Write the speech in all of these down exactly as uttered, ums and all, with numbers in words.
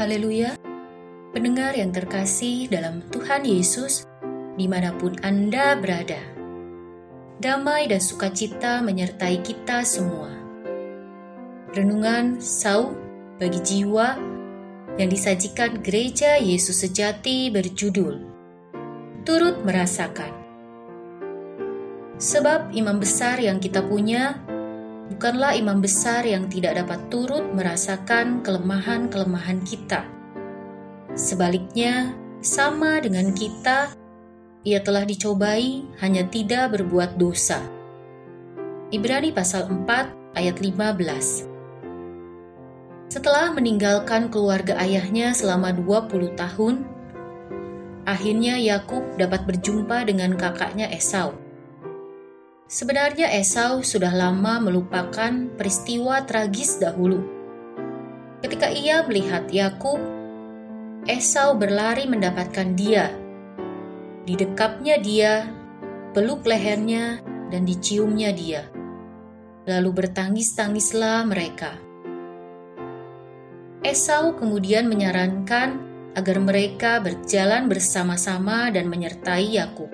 Haleluya. Pendengar yang terkasih dalam Tuhan Yesus, dimanapun Anda berada, damai dan sukacita menyertai kita semua. Renungan Sauh Bagi Jiwa yang disajikan Gereja Yesus Sejati berjudul Turut Merasakan. Sebab imam besar yang kita punya bukanlah imam besar yang tidak dapat turut merasakan kelemahan-kelemahan kita. Sebaliknya, sama dengan kita, ia telah dicobai, hanya tidak berbuat dosa. Ibrani pasal empat ayat lima belas. Setelah meninggalkan keluarga ayahnya selama dua puluh tahun, akhirnya Yakub dapat berjumpa dengan kakaknya Esau. Sebenarnya Esau sudah lama melupakan peristiwa tragis dahulu. Ketika ia melihat Yakub, Esau berlari mendapatkan dia. Didekapnya dia, peluk lehernya, dan diciumnya dia. Lalu bertangis-tangislah mereka. Esau kemudian menyarankan agar mereka berjalan bersama-sama dan menyertai Yakub.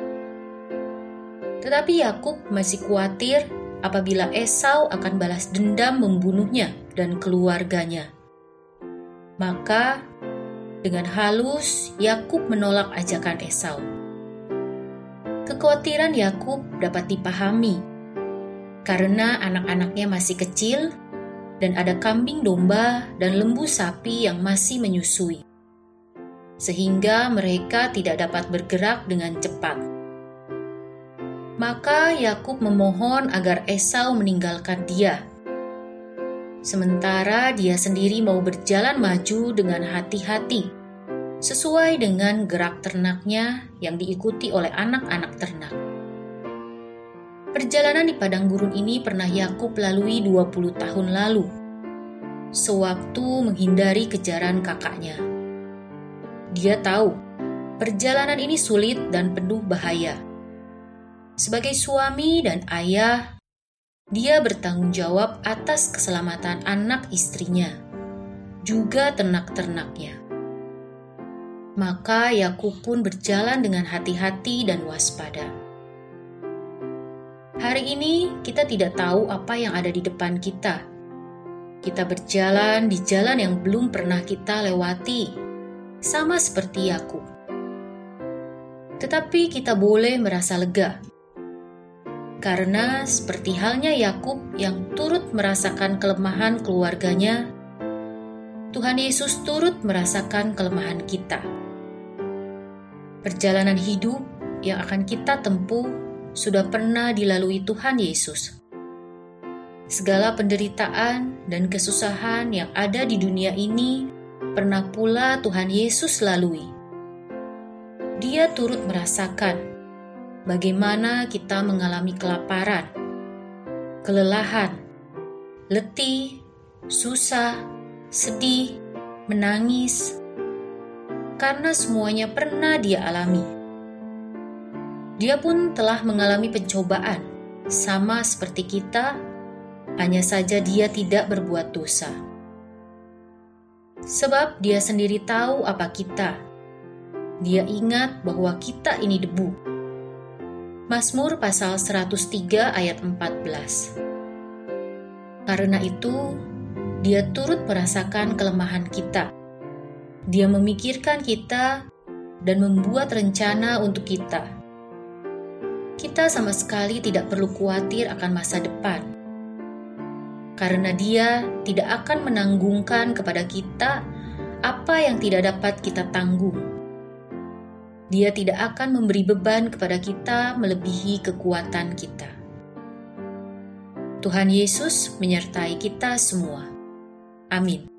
Tetapi Yakub masih khawatir apabila Esau akan balas dendam membunuhnya dan keluarganya. Maka dengan halus Yakub menolak ajakan Esau. Kekhawatiran Yakub dapat dipahami karena anak-anaknya masih kecil dan ada kambing domba dan lembu sapi yang masih menyusui, sehingga mereka tidak dapat bergerak dengan cepat. Maka Yakub memohon agar Esau meninggalkan dia. Sementara dia sendiri mau berjalan maju dengan hati-hati, sesuai dengan gerak ternaknya yang diikuti oleh anak-anak ternak. Perjalanan di padang gurun ini pernah Yakub lalui dua puluh tahun lalu, sewaktu menghindari kejaran kakaknya. Dia tahu, perjalanan ini sulit dan penuh bahaya. Sebagai suami dan ayah, dia bertanggung jawab atas keselamatan anak istrinya, juga ternak-ternaknya. Maka Yakub pun berjalan dengan hati-hati dan waspada. Hari ini kita tidak tahu apa yang ada di depan kita. Kita berjalan di jalan yang belum pernah kita lewati, sama seperti Yakub. Tetapi kita boleh merasa lega. Karena seperti halnya Yakub yang turut merasakan kelemahan keluarganya, Tuhan Yesus turut merasakan kelemahan kita. Perjalanan hidup yang akan kita tempuh sudah pernah dilalui Tuhan Yesus. Segala penderitaan dan kesusahan yang ada di dunia ini pernah pula Tuhan Yesus lalui. Dia turut merasakan bagaimana kita mengalami kelaparan, kelelahan, letih, susah, sedih, menangis, karena semuanya pernah dia alami. Dia pun telah mengalami pencobaan, sama seperti kita, hanya saja dia tidak berbuat dosa. Sebab dia sendiri tahu apa kita. Dia ingat bahwa kita ini debu. Mazmur pasal seratus tiga ayat empat belas. Karena itu, dia turut merasakan kelemahan kita. Dia memikirkan kita dan membuat rencana untuk kita. Kita sama sekali tidak perlu khawatir akan masa depan. Karena dia tidak akan menanggungkan kepada kita apa yang tidak dapat kita tanggung. Dia tidak akan memberi beban kepada kita melebihi kekuatan kita. Tuhan Yesus menyertai kita semua. Amin.